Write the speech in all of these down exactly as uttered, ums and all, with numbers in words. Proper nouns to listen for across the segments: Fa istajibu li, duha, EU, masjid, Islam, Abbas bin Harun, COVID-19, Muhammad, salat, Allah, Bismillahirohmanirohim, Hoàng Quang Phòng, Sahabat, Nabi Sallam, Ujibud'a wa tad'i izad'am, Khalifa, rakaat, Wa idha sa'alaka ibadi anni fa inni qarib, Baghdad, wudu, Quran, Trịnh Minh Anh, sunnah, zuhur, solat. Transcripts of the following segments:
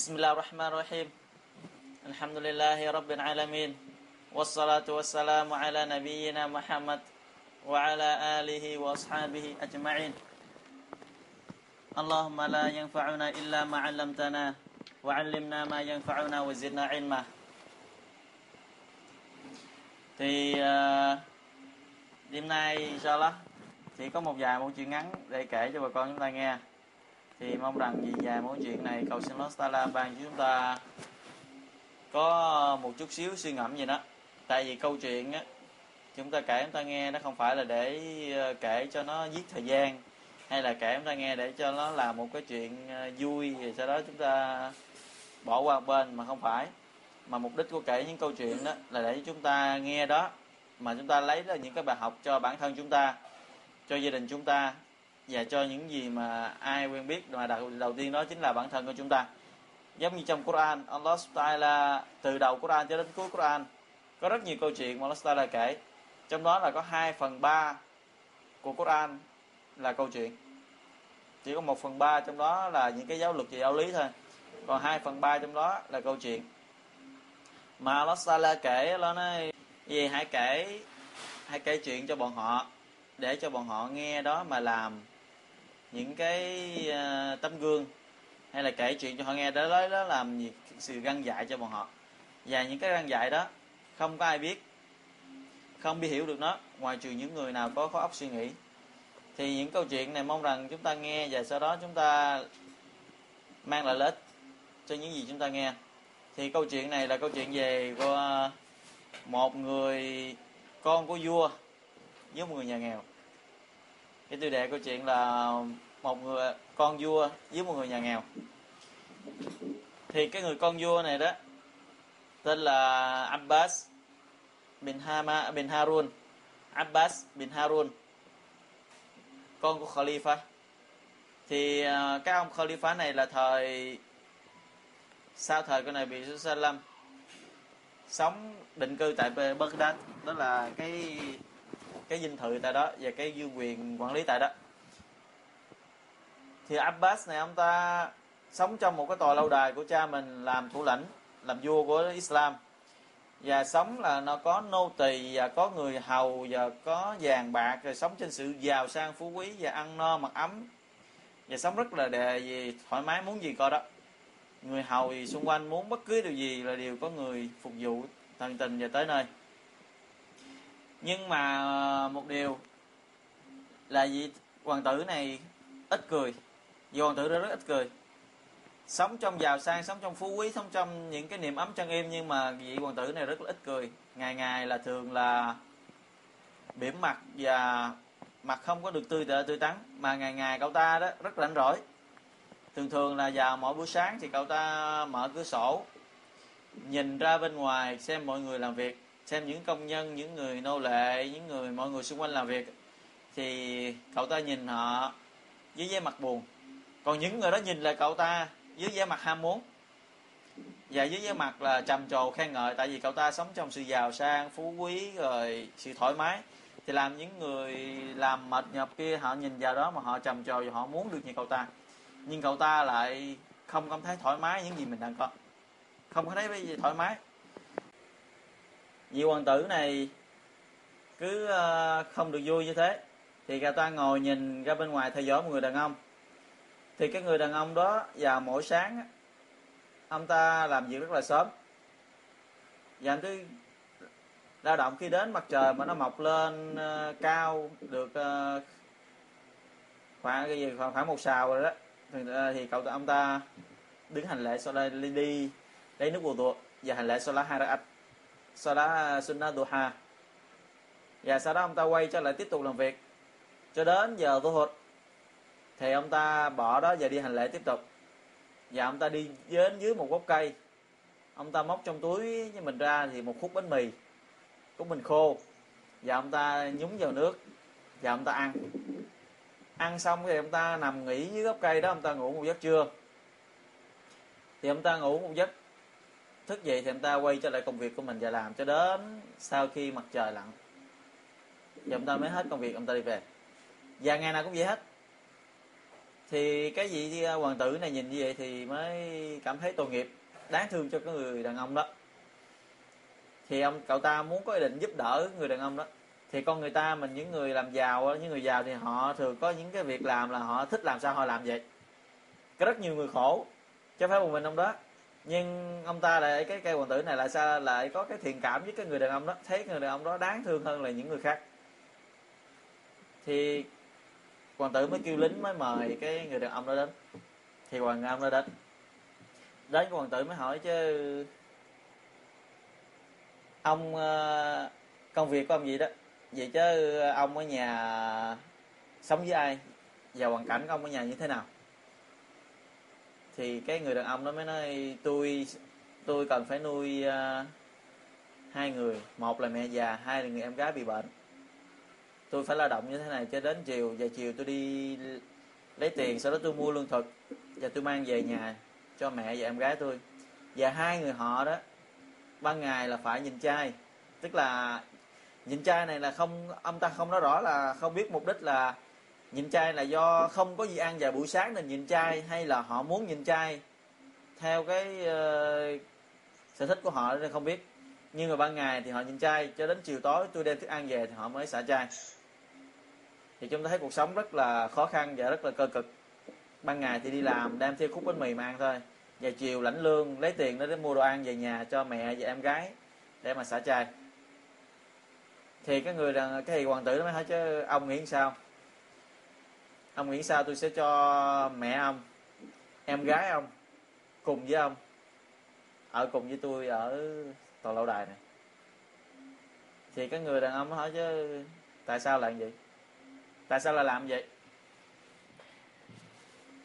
Bismillahirohmanirohim. Alhamdulillahi Rabbil Alamin. Wassalatu wassalamu ala nabiyyina Muhammad wa ala alihi wa ashabihi ajma'in. Allahumma la yanfa'una illa ma'allamtana wa 'allimna ma yanfa'una wa zidna 'ilma. Thì uh, đêm nay inshallah chỉ có một vài mẫu chuyện ngắn để kể cho bà con chúng ta nghe. Thì mong rằng vì vài mẫu chuyện này cầu xin Allah Ta'ala ban cho chúng ta có một chút xíu suy ngẫm gì đó. Tại vì câu chuyện á, chúng ta kể chúng ta nghe nó không phải là để kể cho nó giết thời gian, hay là kể chúng ta nghe để cho nó là một cái chuyện vui rồi sau đó chúng ta bỏ qua bên, mà không phải. Mà mục đích của kể những câu chuyện đó là để chúng ta nghe đó mà chúng ta lấy ra những cái bài học cho bản thân chúng ta, cho gia đình chúng ta, và cho những gì mà ai quen biết. Mà đầu, đầu tiên đó chính là bản thân của chúng ta. Giống như trong Quran, Allah Ta'ala từ đầu Quran cho đến cuối Quran có rất nhiều câu chuyện mà Allah Ta'ala kể. Trong đó là có hai phần ba của Quran là câu chuyện. Chỉ có một phần ba trong đó là những cái giáo luật về giáo lý thôi. Còn hai phần ba trong đó là câu chuyện. Mà Allah Ta'ala kể, Allah nói gì hãy kể, hãy kể chuyện cho bọn họ để cho bọn họ nghe đó mà làm những cái uh, tấm gương, hay là kể chuyện cho họ nghe để đó, đó làm gì, sự răn dạy cho bọn họ. Và những cái răn dạy đó không có ai biết, không biết hiểu được nó ngoài trừ những người nào có khối óc suy nghĩ. Thì những câu chuyện này mong rằng chúng ta nghe và sau đó chúng ta mang lại lợi ích cho những gì chúng ta nghe. Thì câu chuyện này là câu chuyện về của một người con của vua với một người nhà nghèo. Cái tiêu đề câu chuyện là một người con vua với một người nhà nghèo. Thì cái người con vua này đó tên là Abbas bin Hama, bin Harun, Abbas bin Harun, con của Khalifa. Thì cái ông Khalifa này là thời sau thời của Nabi Sallam, sống định cư tại Baghdad, đó là cái cái dinh thự tại đó và cái dư quyền quản lý tại đó. Thì Abbas này ông ta sống trong một cái tòa lâu đài của cha mình làm thủ lãnh, làm vua của Islam, và sống là nó có nô tỳ và có người hầu và có vàng bạc, rồi sống trên sự giàu sang phú quý và ăn no mặc ấm, và sống rất là đề gì thoải mái, muốn gì coi đó. Người hầu thì xung quanh muốn bất cứ điều gì là đều có người phục vụ tận tình và tới nơi. Nhưng mà một điều là vì hoàng tử này ít cười, vì hoàng tử đó rất ít cười. Sống trong giàu sang, sống trong phú quý, sống trong những cái niềm ấm trăng im, nhưng mà vị hoàng tử này rất là ít cười. Ngày ngày là thường là bỉm mặt và mặt không có được tươi tươi tắn, mà ngày ngày cậu ta đó rất rảnh rỗi. Thường thường là vào mỗi buổi sáng thì cậu ta mở cửa sổ nhìn ra bên ngoài xem mọi người làm việc, xem những công nhân, những người nô lệ, những người mọi người xung quanh làm việc, thì cậu ta nhìn họ với vẻ mặt buồn. Còn những người đó nhìn lại cậu ta với vẻ mặt ham muốn và với vẻ mặt là trầm trồ khen ngợi. Tại vì cậu ta sống trong sự giàu sang phú quý rồi sự thoải mái, thì làm những người làm mệt nhọc kia họ nhìn vào đó mà họ trầm trồ và họ muốn được như cậu ta. Nhưng cậu ta lại không cảm thấy thoải mái những gì mình đang có, không có thấy cái gì thoải mái. Vị hoàng tử này cứ không được vui như thế, thì cậu ta ngồi nhìn ra bên ngoài theo dõi một người đàn ông. Thì cái người đàn ông đó vào mỗi sáng ông ta làm việc rất là sớm, và ông cứ lao động khi đến mặt trời mà nó mọc lên cao được khoảng cái gì khoảng khoảng một sào rồi đó, thì cậu ta ông ta đứng hành lễ solat đi lấy nước wudu và hành lễ solat hai rakaat, solat sunnah duha, và sau đó ông ta quay trở lại tiếp tục làm việc cho đến giờ zuhur, thì ông ta bỏ đó và đi hành lễ tiếp tục. Và ông ta đi đến dưới một gốc cây, ông ta móc trong túi với mình ra thì một khúc bánh mì, khúc bánh khô, và ông ta nhúng vào nước và ông ta ăn. Ăn xong thì ông ta nằm nghỉ dưới gốc cây đó, ông ta ngủ một giấc trưa. Thì ông ta ngủ một giấc, thức dậy thì ông ta quay trở lại công việc của mình và làm cho đến sau khi mặt trời lặn. Thì ông ta mới hết công việc, ông ta đi về. Và ngày nào cũng vậy hết. Thì cái vị hoàng tử này nhìn như vậy thì mới cảm thấy tội nghiệp, đáng thương cho cái người đàn ông đó. Thì ông cậu ta muốn có ý định giúp đỡ người đàn ông đó. Thì con người ta mình, những người làm giàu, những người giàu thì họ thường có những cái việc làm là họ thích làm sao họ làm vậy. Có rất nhiều người khổ, chứ phải một mình ông đó. Nhưng ông ta lại, cái cây hoàng tử này lại sao lại có cái thiện cảm với cái người đàn ông đó, thấy người đàn ông đó đáng thương hơn là những người khác. Thì hoàng tử mới kêu lính mới mời cái người đàn ông đó đến. Thì hoàng ông đó đến, đến cái hoàng tử mới hỏi chứ ông công việc của ông gì đó vậy, chứ ông ở nhà sống với ai và hoàn cảnh của ông ở nhà như thế nào. Thì cái người đàn ông đó mới nói tôi tôi cần phải nuôi uh, hai người, một là mẹ già, hai là người em gái bị bệnh. Tôi phải lao động như thế này cho đến chiều, và chiều tôi đi lấy tiền, sau đó tôi mua lương thực và tôi mang về nhà cho mẹ và em gái tôi. Và hai người họ đó ban ngày là phải nhìn trai, tức là nhìn trai này là không, ông ta không nói rõ, là không biết mục đích là nhịn chay là do không có gì ăn vào buổi sáng nên nhịn chay, hay là họ muốn nhịn chay theo cái uh, sở thích của họ nên không biết. Nhưng mà ban ngày thì họ nhịn chay cho đến chiều tối tôi đem thức ăn về thì họ mới xả chay. Thì chúng ta thấy cuộc sống rất là khó khăn và rất là cơ cực. Ban ngày thì đi làm đem theo khúc bánh mì mà ăn thôi, và chiều lãnh lương lấy tiền để mua đồ ăn về nhà cho mẹ và em gái để mà xả chay. Thì cái người cái hoàng tử nó mới hỏi chứ ông nghĩ sao? Ông nghĩ sao tôi sẽ cho mẹ ông, em gái ông cùng với ông ở cùng với tôi ở tòa lâu đài này. Thì cái người đàn ông hỏi chứ tại sao làm vậy? Tại sao lại làm vậy?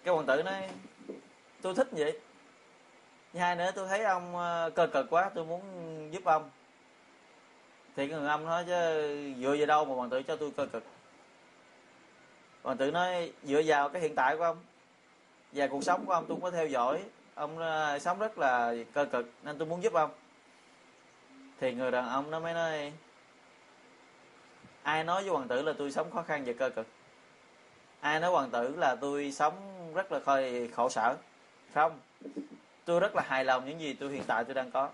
Cái hoàng tử nói tôi thích vậy. Hai nữa tôi thấy ông cơ cực quá, tôi muốn giúp ông. Thì cái người ông nói chứ dựa vào đâu mà hoàng tử cho tôi cơ cực? Hoàng tử nói dựa vào cái hiện tại của ông và cuộc sống của ông, tôi cũng có theo dõi ông sống rất là cơ cực nên tôi muốn giúp ông. Thì người đàn ông nó mới nói ai nói với hoàng tử là tôi sống khó khăn và cơ cực? Ai nói hoàng tử là tôi sống rất là khổ sở? Không, tôi rất là hài lòng những gì tôi hiện tại tôi đang có.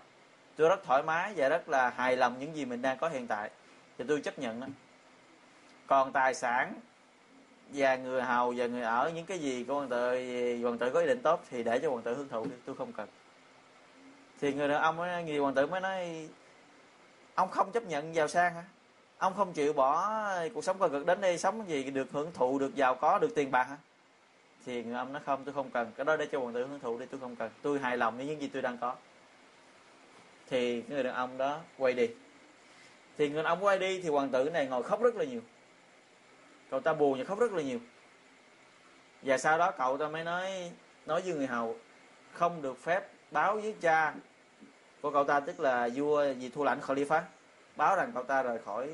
Tôi rất thoải mái và rất là hài lòng những gì mình đang có hiện tại, thì tôi chấp nhận đó. Còn tài sản và người hầu và người ở, những cái gì của hoàng tử, hoàng tử có ý định tốt thì để cho hoàng tử hưởng thụ, tôi không cần. Thì người đàn ông ấy, người hoàng tử mới nói ông không chấp nhận giàu sang hả? Ông không chịu bỏ cuộc sống cơ cực đến đây sống gì được hưởng thụ, được giàu có, được tiền bạc hả? Thì người ông nói không, tôi không cần cái đó, để cho hoàng tử hưởng thụ đi, tôi không cần, tôi hài lòng với những gì tôi đang có. Thì người đàn ông đó quay đi. Thì người đàn ông quay đi thì hoàng tử này ngồi khóc rất là nhiều. Cậu ta buồn và khóc rất là nhiều. Và sau đó cậu ta mới nói nói với người hầu không được phép báo với cha của cậu ta, tức là vua vì thua lãnh Khalifa, báo rằng cậu ta rời khỏi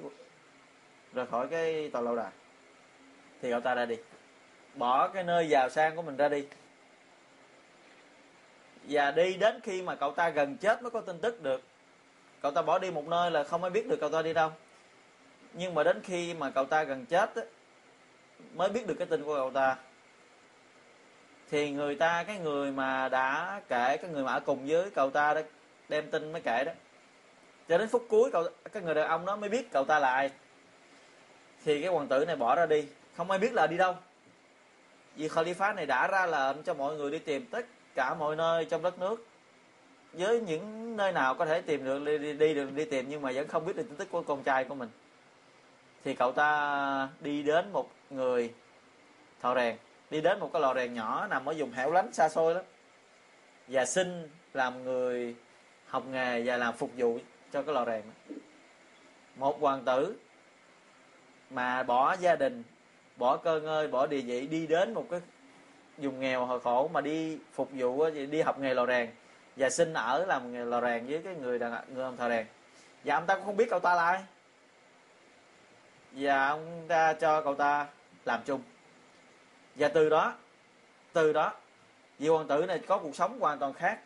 rời khỏi cái tòa lâu đài. Thì cậu ta ra đi, bỏ cái nơi giàu sang của mình ra đi, và đi đến khi mà cậu ta gần chết mới có tin tức được. Cậu ta bỏ đi một nơi là không ai biết được cậu ta đi đâu, nhưng mà đến khi mà cậu ta gần chết ấy, mới biết được cái tin của cậu ta. Thì người ta, cái người mà đã kể, cái người mà ở cùng với cậu ta đó, đem tin mới kể đó, cho đến phút cuối cậu, cái người đàn ông đó mới biết cậu ta là ai. Thì cái hoàng tử này bỏ ra đi, không ai biết là đi đâu, vì Khalifa này đã ra lệnh cho mọi người đi tìm tất cả mọi nơi trong đất nước, với những nơi nào có thể tìm được đi, đi, đi được đi tìm, nhưng mà vẫn không biết được tin tức của con trai của mình. Thì cậu ta đi đến một người thợ rèn, đi đến một cái lò rèn nhỏ nằm ở vùng hẻo lánh xa xôi lắm, và xin làm người học nghề và làm phục vụ cho cái lò rèn. Một hoàng tử mà bỏ gia đình, bỏ cơ ngơi, bỏ địa vị, đi đến một cái vùng nghèo hồi khổ mà đi phục vụ, đi học nghề lò rèn và xin ở làm nghề lò rèn với cái người đàn người ông thợ rèn. Và ông ta cũng không biết cậu ta là ai, và ông ta cho cậu ta làm chung. Và từ đó từ đó vị hoàng tử này có cuộc sống hoàn toàn khác,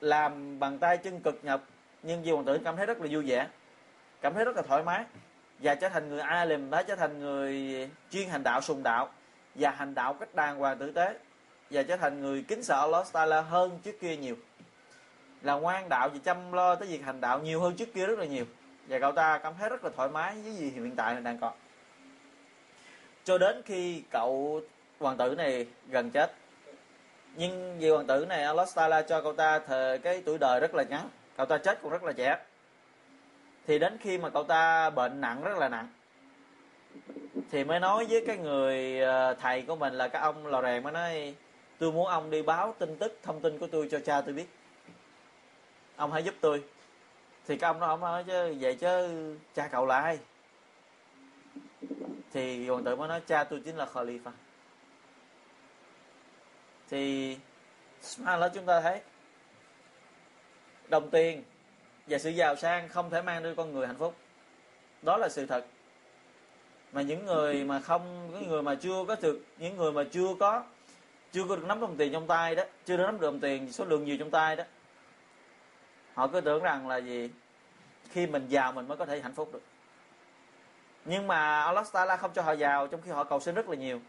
làm bằng tay chân cực nhọc, nhưng vị hoàng tử cảm thấy rất là vui vẻ, cảm thấy rất là thoải mái, và trở thành người alim, đã trở thành người chuyên hành đạo, sùng đạo, và hành đạo cách đàng hoàng tử tế, và trở thành người kính sợ Allah Ta'ala hơn trước kia nhiều, là ngoan đạo và chăm lo tới việc hành đạo nhiều hơn trước kia rất là nhiều. Và cậu ta cảm thấy rất là thoải mái với gì hiện tại này đang có. Cho đến khi cậu hoàng tử này gần chết, nhưng vì hoàng tử này Allah Ta'ala cho cậu ta thề cái tuổi đời rất là ngắn, cậu ta chết cũng rất là trẻ. Thì đến khi mà cậu ta bệnh nặng rất là nặng thì mới nói với cái người thầy của mình, là cái ông lò rèn, mới nói tôi muốn ông đi báo tin tức thông tin của tôi cho cha tôi biết, ông hãy giúp tôi. Thì cái ông đó ông nói chứ vậy chứ cha cậu là ai? Thì hoàng tử mới nói cha tôi chính là Khalifa. Thì subhanallah, chúng ta thấy đồng tiền và sự giàu sang không thể mang đưa con người hạnh phúc, đó là sự thật. Mà những người mà không, những người mà chưa có được, những người mà chưa có, chưa có được nắm đồng tiền trong tay đó, chưa được nắm được đồng tiền số lượng nhiều trong tay đó, họ cứ tưởng rằng là gì, khi mình giàu mình mới có thể hạnh phúc được. Nhưng mà Allah Ta'ala không cho họ giàu trong khi họ cầu xin rất là nhiều.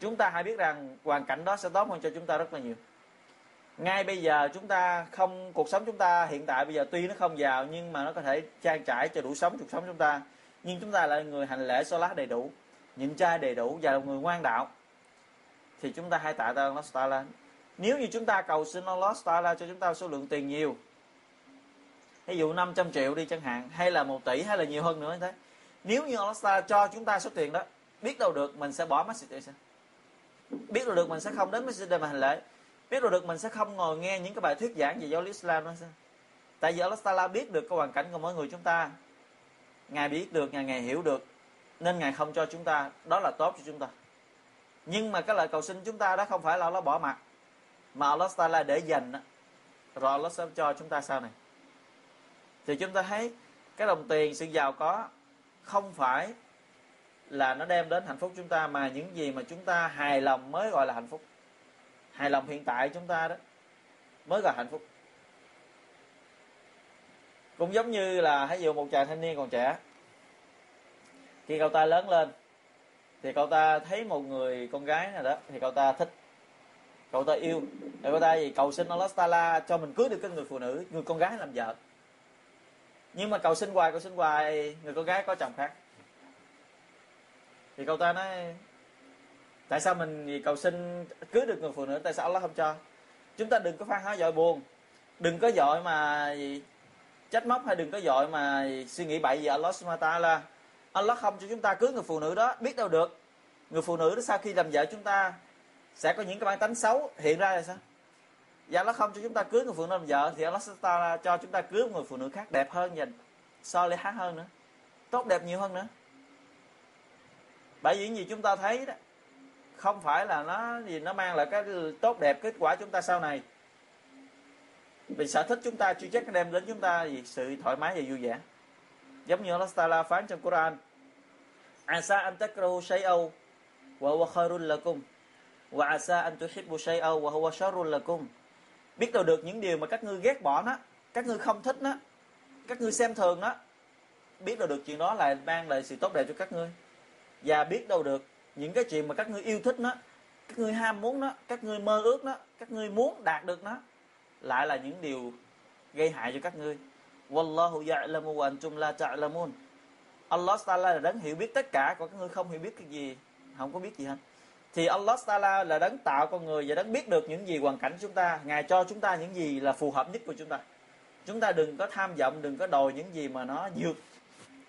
Chúng ta hãy biết rằng hoàn cảnh đó sẽ tốt hơn cho chúng ta rất là nhiều. Ngay bây giờ chúng ta không, cuộc sống chúng ta hiện tại bây giờ tuy nó không giàu nhưng mà nó có thể trang trải cho đủ sống cuộc sống chúng ta. Nhưng chúng ta là người hành lễ Salat đầy đủ, nhịn chay đầy đủ và là người ngoan đạo, thì chúng ta hãy tạ ơn Allah Ta'ala. Nếu như chúng ta cầu xin Allah Ta'ala cho chúng ta số lượng tiền nhiều, ví dụ năm trăm triệu đi chẳng hạn, hay là một tỷ, hay là nhiều hơn nữa như thế, nếu như Allah Ta'ala cho chúng ta số tiền đó, biết đâu được mình sẽ bỏ masjid, biết đâu được mình sẽ không đến masjid để mà hành lễ, biết đâu được mình sẽ không ngồi nghe những cái bài thuyết giảng về giáo lý Islam đó. Tại vì Allah Ta'ala biết được cái hoàn cảnh của mỗi người chúng ta, Ngài biết được, Ngài, Ngài hiểu được, nên Ngài không cho chúng ta, đó là tốt cho chúng ta. Nhưng mà cái lời cầu xin chúng ta đó không phải là Allah bỏ mặt, mà Allah Ta'ala để dành, rồi Allah sẽ cho chúng ta sau này. Thì chúng ta thấy cái đồng tiền, sự giàu có không phải là nó đem đến hạnh phúc chúng ta, mà những gì mà chúng ta hài lòng mới gọi là hạnh phúc. Hài lòng hiện tại chúng ta đó mới gọi hạnh phúc. Cũng giống như là ví dụ một chàng thanh niên còn trẻ, khi cậu ta lớn lên thì cậu ta thấy một người con gái nào đó thì cậu ta thích, cậu ta yêu, rồi cậu ta gì cầu xin Allah Ta'ala cho mình cưới được cái người phụ nữ, người con gái làm vợ. Nhưng mà cầu xin hoài, cầu xin hoài người con gái có chồng khác. Thì cậu ta nói tại sao mình cầu xin cưới được người phụ nữ, tại sao Allah không cho? Chúng ta đừng có phan há dội buồn, đừng có dội mà gì trách móc, hay đừng có dội mà suy nghĩ bậy gì Allah Subhanahu wa Ta'ala. Allah không cho chúng ta cưới người phụ nữ đó, biết đâu được người phụ nữ đó sau khi làm vợ chúng ta sẽ có những cái bản tánh xấu hiện ra là sao? Và Allah không cho chúng ta cưới người phụ nữ làm vợ thì Allah Subhanahu wa Ta'ala cho chúng ta cưới người phụ nữ khác đẹp hơn và salihah hơn nữa, tốt đẹp nhiều hơn nữa. Bởi vì những gì chúng ta thấy đó không phải là nó gì nó mang lại cái tốt đẹp kết quả chúng ta sau này. Vì sở thích chúng ta chưa chắc nó đem đến chúng ta gì sự thoải mái và vui vẻ. Giống như Allah Ta'ala phán trong Quran: "Asa an takrahu shay'an wa huwa khairul lakum wa asa an tuhibbu shay'an wa huwa sharrul lakum." Biết đâu được những điều mà các ngươi ghét bỏ nó, các ngươi không thích nó, các ngươi xem thường nó, biết đâu được chuyện đó là mang lại sự tốt đẹp cho các ngươi. Và biết đâu được những cái chuyện mà các ngươi yêu thích nó, các ngươi ham muốn nó, các ngươi mơ ước nó, các ngươi muốn đạt được nó, lại là những điều gây hại cho các ngươi. Wallahu ya'alamu wa antum la ta'lamun. Allah Ta'ala là đấng hiểu biết tất cả, còn các ngươi không hiểu biết cái gì, không có biết gì hết. Thì Allah Ta'ala là đấng tạo con người và đấng biết được những gì hoàn cảnh của chúng ta. Ngài cho chúng ta những gì là phù hợp nhất của chúng ta. Chúng ta đừng có tham vọng, đừng có đòi những gì mà nó vượt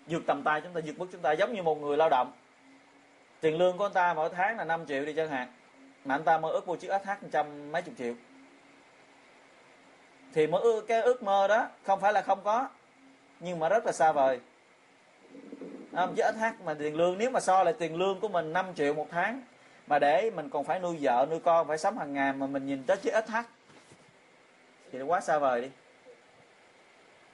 vượt tầm tay chúng ta, vượt mức chúng ta. Giống như một người lao động, tiền lương của anh ta mỗi tháng là năm triệu đi chẳng hạn, mà anh ta mơ ước mua chiếc ét hát trăm mấy chục triệu, thì mơ ước, cái ước mơ đó không phải là không có, nhưng mà rất là xa vời. À, với ét hát mà tiền lương, nếu mà so lại tiền lương của mình năm triệu một tháng, mà để mình còn phải nuôi vợ nuôi con, phải sống hàng ngày, mà mình nhìn tới chiếc ét hát thì nó quá xa vời đi.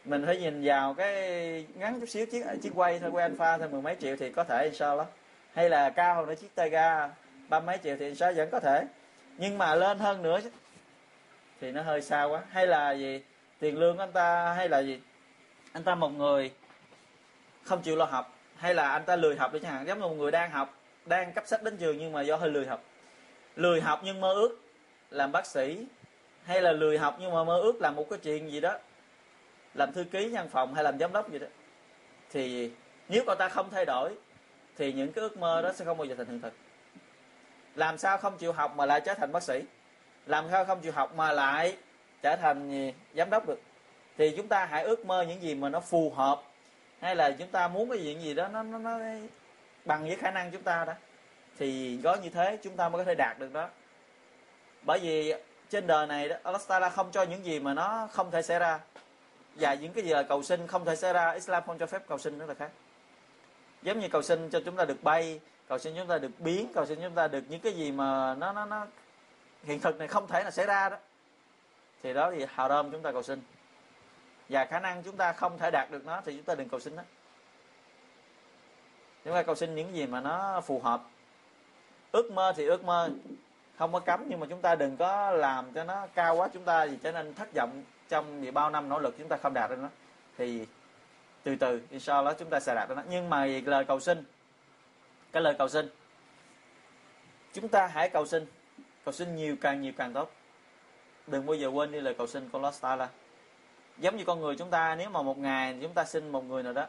Mình phải nhìn vào cái ngắn chút xíu, chiếc chiếc quay thôi, quay Alpha thôi, mười mấy triệu thì có thể inshallah, hay là cao hơn nữa chiếc tay ga ba mấy triệu thì sao vẫn có thể, nhưng mà lên hơn nữa thì nó hơi xa quá. Hay là gì tiền lương của anh ta, hay là gì anh ta một người không chịu lo học, hay là anh ta lười học đi chẳng hạn. Giống như một người đang học đang cắp sách đến trường nhưng mà do hơi lười học. Lười học nhưng mơ ước làm bác sĩ, hay là lười học nhưng mà mơ ước làm một cái chuyện gì đó, làm thư ký văn phòng hay làm giám đốc gì đó. Thì nếu cậu ta không thay đổi thì những cái ước mơ đó sẽ không bao giờ thành hiện thực. Làm sao không chịu học mà lại trở thành bác sĩ, làm sao không chịu học mà lại trở thành giám đốc được. Thì chúng ta hãy ước mơ những gì mà nó phù hợp, hay là chúng ta muốn cái chuyện gì đó nó, nó, nó bằng với khả năng chúng ta đó. Thì có như thế chúng ta mới có thể đạt được đó. Bởi vì trên đời này đó, Allah Ta'ala không cho những gì mà nó không thể xảy ra. Và những cái gì là cầu sinh không thể xảy ra, Islam không cho phép cầu sinh, nữa là khác. Giống như cầu sinh cho chúng ta được bay, cầu sinh chúng ta được biến, cầu sinh chúng ta được những cái gì mà nó nó nó hiện thực này không thể là xảy ra đó. Thì đó thì haram chúng ta cầu sinh. Và khả năng chúng ta không thể đạt được nó thì chúng ta đừng cầu sinh đó. Chúng ta cầu sinh những gì mà nó phù hợp. Ước mơ thì ước mơ, không có cấm, nhưng mà chúng ta đừng có làm cho nó cao quá chúng ta, vì trở nên thất vọng trong bao năm nỗ lực chúng ta không đạt được nó. Thì từ từ inshallah chúng ta sẽ đạt được nó. Nhưng mà lời cầu sinh, cái lời cầu sinh, chúng ta hãy cầu sinh, cầu xin nhiều càng nhiều càng tốt. Đừng bao giờ quên đi lời cầu xin của Allah Ta'ala. Giống như con người chúng ta, nếu mà một ngày chúng ta xin một người nào đó,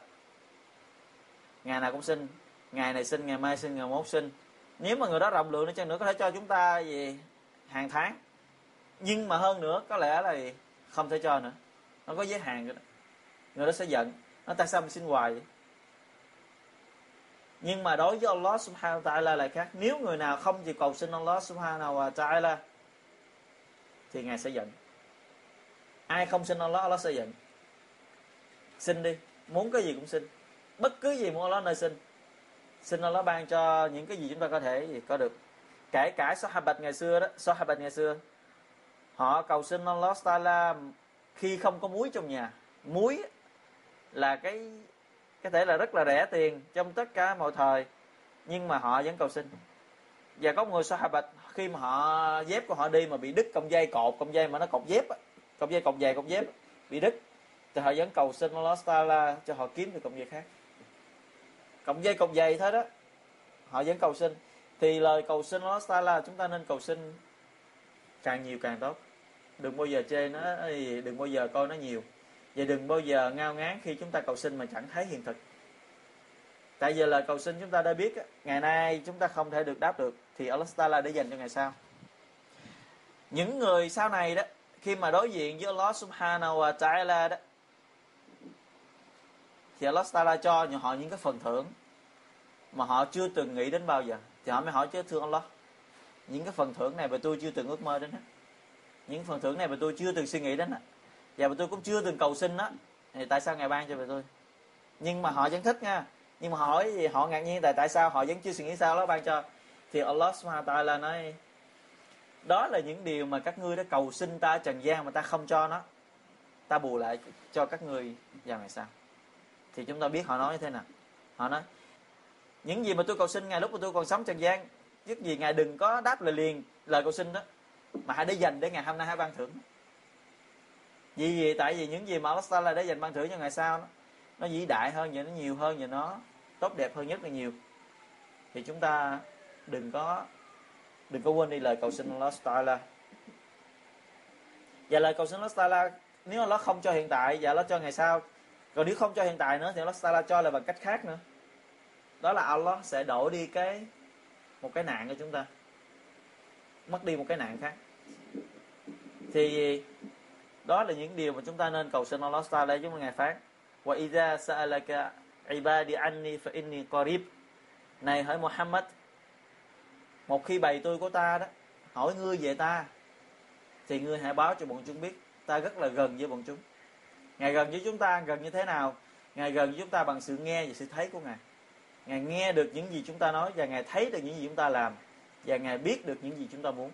ngày nào cũng xin, ngày này xin, ngày mai xin, ngày mốt xin. Nếu mà người đó rộng lượng nữa chăng nữa có thể cho chúng ta gì hàng tháng, nhưng mà hơn nữa có lẽ là không thể cho nữa, nó có giới hạn rồi đó. Người đó sẽ giận, nó tại sao mình xin hoài vậy. Nhưng mà đối với Allah Subhanahu wa Ta'ala lại khác. Nếu người nào không chịu cầu xin Allah Subhanahu wa Ta'ala thì Ngài sẽ giận. Ai không xin Allah, Allah sẽ giận. Xin đi, muốn cái gì cũng xin, bất cứ gì muốn Allah nơi xin. Xin Allah ban cho những cái gì chúng ta có thể gì, có được. Kể cả Sahabat ngày xưa đó, Sahabat ngày xưa họ cầu xin Allah Ta'ala khi không có muối trong nhà. Muối là cái có thể là rất là rẻ tiền trong tất cả mọi thời, nhưng mà họ vẫn cầu xin. Và có người Sahabat khi mà họ dép của họ đi mà bị đứt còng dây cột, còng dây mà nó cột dép, còng dây cột dày cột dép bị đứt, thì họ vẫn cầu xin Allah Ta'ala cho họ kiếm được còng dây khác. Còng dây cột dày thế đó, họ vẫn cầu xin. Thì lời cầu xin Allah Ta'ala chúng ta nên cầu xin càng nhiều càng tốt. Đừng bao giờ chê nó, đừng bao giờ coi nó nhiều. Và đừng bao giờ ngao ngán khi chúng ta cầu xin mà chẳng thấy hiện thực. Tại vì lời cầu xin chúng ta đã biết, ngày nay chúng ta không thể được đáp được, thì Allah Ta'ala để dành cho ngày sau. Những người sau này đó, khi mà đối diện với Allah Subhanahu wa Ta'ala đó, thì Allah Ta'ala cho họ những cái phần thưởng mà họ chưa từng nghĩ đến bao giờ. Thì họ mới hỏi chứ, thưa Allah, những cái phần thưởng này mà tôi chưa từng ước mơ đến hết, những phần thưởng này mà tôi chưa từng suy nghĩ đến hết, và tôi cũng chưa từng cầu xin đó, thì tại sao Ngài ban cho về tôi? Nhưng mà họ vẫn thích nha. Nhưng mà họ hỏi gì, họ ngạc nhiên tại tại sao họ vẫn chưa suy nghĩ sao đó ban cho. Thì Allah Subhanahu wa Ta'ala nói, đó là những điều mà các ngươi đã cầu xin ta trần gian mà ta không cho nó, ta bù lại cho các ngươi vào ngày sau. Thì chúng ta biết họ nói như thế nào. Họ nói những gì mà tôi cầu xin Ngài lúc mà tôi còn sống trần gian, chứ gì Ngài đừng có đáp lời liền lời cầu xin đó, mà hãy để dành để Ngài hôm nay hãy ban thưởng. Vì vậy, tại vì những gì mà Allah Ta'ala để dành ban thưởng cho ngày sau đó, nó vĩ đại hơn và nó nhiều hơn và nó tốt đẹp hơn rất là nhiều. Thì chúng ta đừng có đừng có quên đi lời cầu xin Allah Ta'ala. Và lời cầu xin Allah Ta'ala, nếu Allah không cho hiện tại và Allah cho ngày sau, còn nếu không cho hiện tại nữa thì Allah Ta'ala cho là bằng cách khác nữa. Đó là Allah sẽ đổi đi cái một cái nạn của chúng ta, mất đi một cái nạn khác. Thì đó là những điều mà chúng ta nên cầu xin Allah Ta'ala. Chúng ta Ngài phán: Wa idha sa'alaka ibadi anni fa inni qarib. Này hỡi Muhammad, một khi bày tôi của ta đó hỏi ngươi về ta, thì ngươi hãy báo cho bọn chúng biết ta rất là gần với bọn chúng. Ngài gần với chúng ta gần như thế nào? Ngài gần với chúng ta bằng sự nghe và sự thấy của Ngài. Ngài nghe được những gì chúng ta nói, và Ngài thấy được những gì chúng ta làm, và Ngài biết được những gì chúng ta muốn.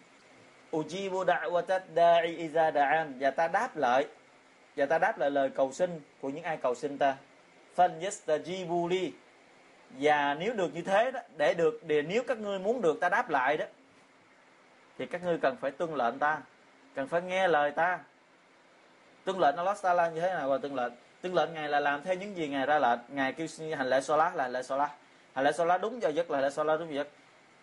Ujibud'a wa tad'i izad'am, và ta đáp lại và ta đáp lại lời cầu xin của những ai cầu xin ta. Fa istajibu li, và nếu được như thế đó, để được để nếu các ngươi muốn được ta đáp lại đó, thì các ngươi cần phải tuân lệnh ta, cần phải nghe lời ta. Tuân lệnh Allah Ta'ala như thế nào là tuân lệnh? Tuân lệnh Ngài là làm theo những gì Ngài ra lệnh. Ngài kêu hành lễ salat là hành lễ salat, hành lễ salat đúng giờ giấc là hành lễ salat đúng giờ giấc.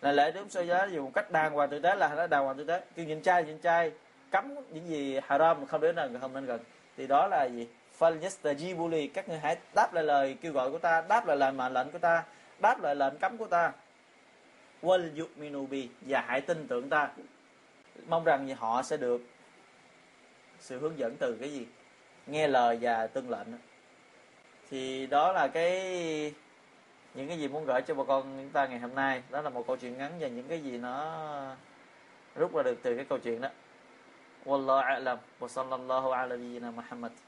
là lễ đốm sao giá dùng cách đàng hoàng tử tế, là đàng hoàng tử tế. Kêu nhịn trai nhịn trai, cấm những gì haram không đến gần, không nên gần. Thì đó là gì? Fa istajibu li, các người hãy đáp lại lời kêu gọi của ta, đáp lại lời mệnh lệnh của ta, đáp lại lệnh cấm của ta. Wal yu'minu bi, và hãy tin tưởng ta. Mong rằng họ sẽ được sự hướng dẫn từ cái gì? Nghe lời và tuân lệnh. Thì đó là cái những cái gì muốn gửi cho bà con chúng ta ngày hôm nay. Đó là một câu chuyện ngắn và những cái gì nó rút ra được từ cái câu chuyện đó. Wallahu ya'alamu wa antum la ta'lamun.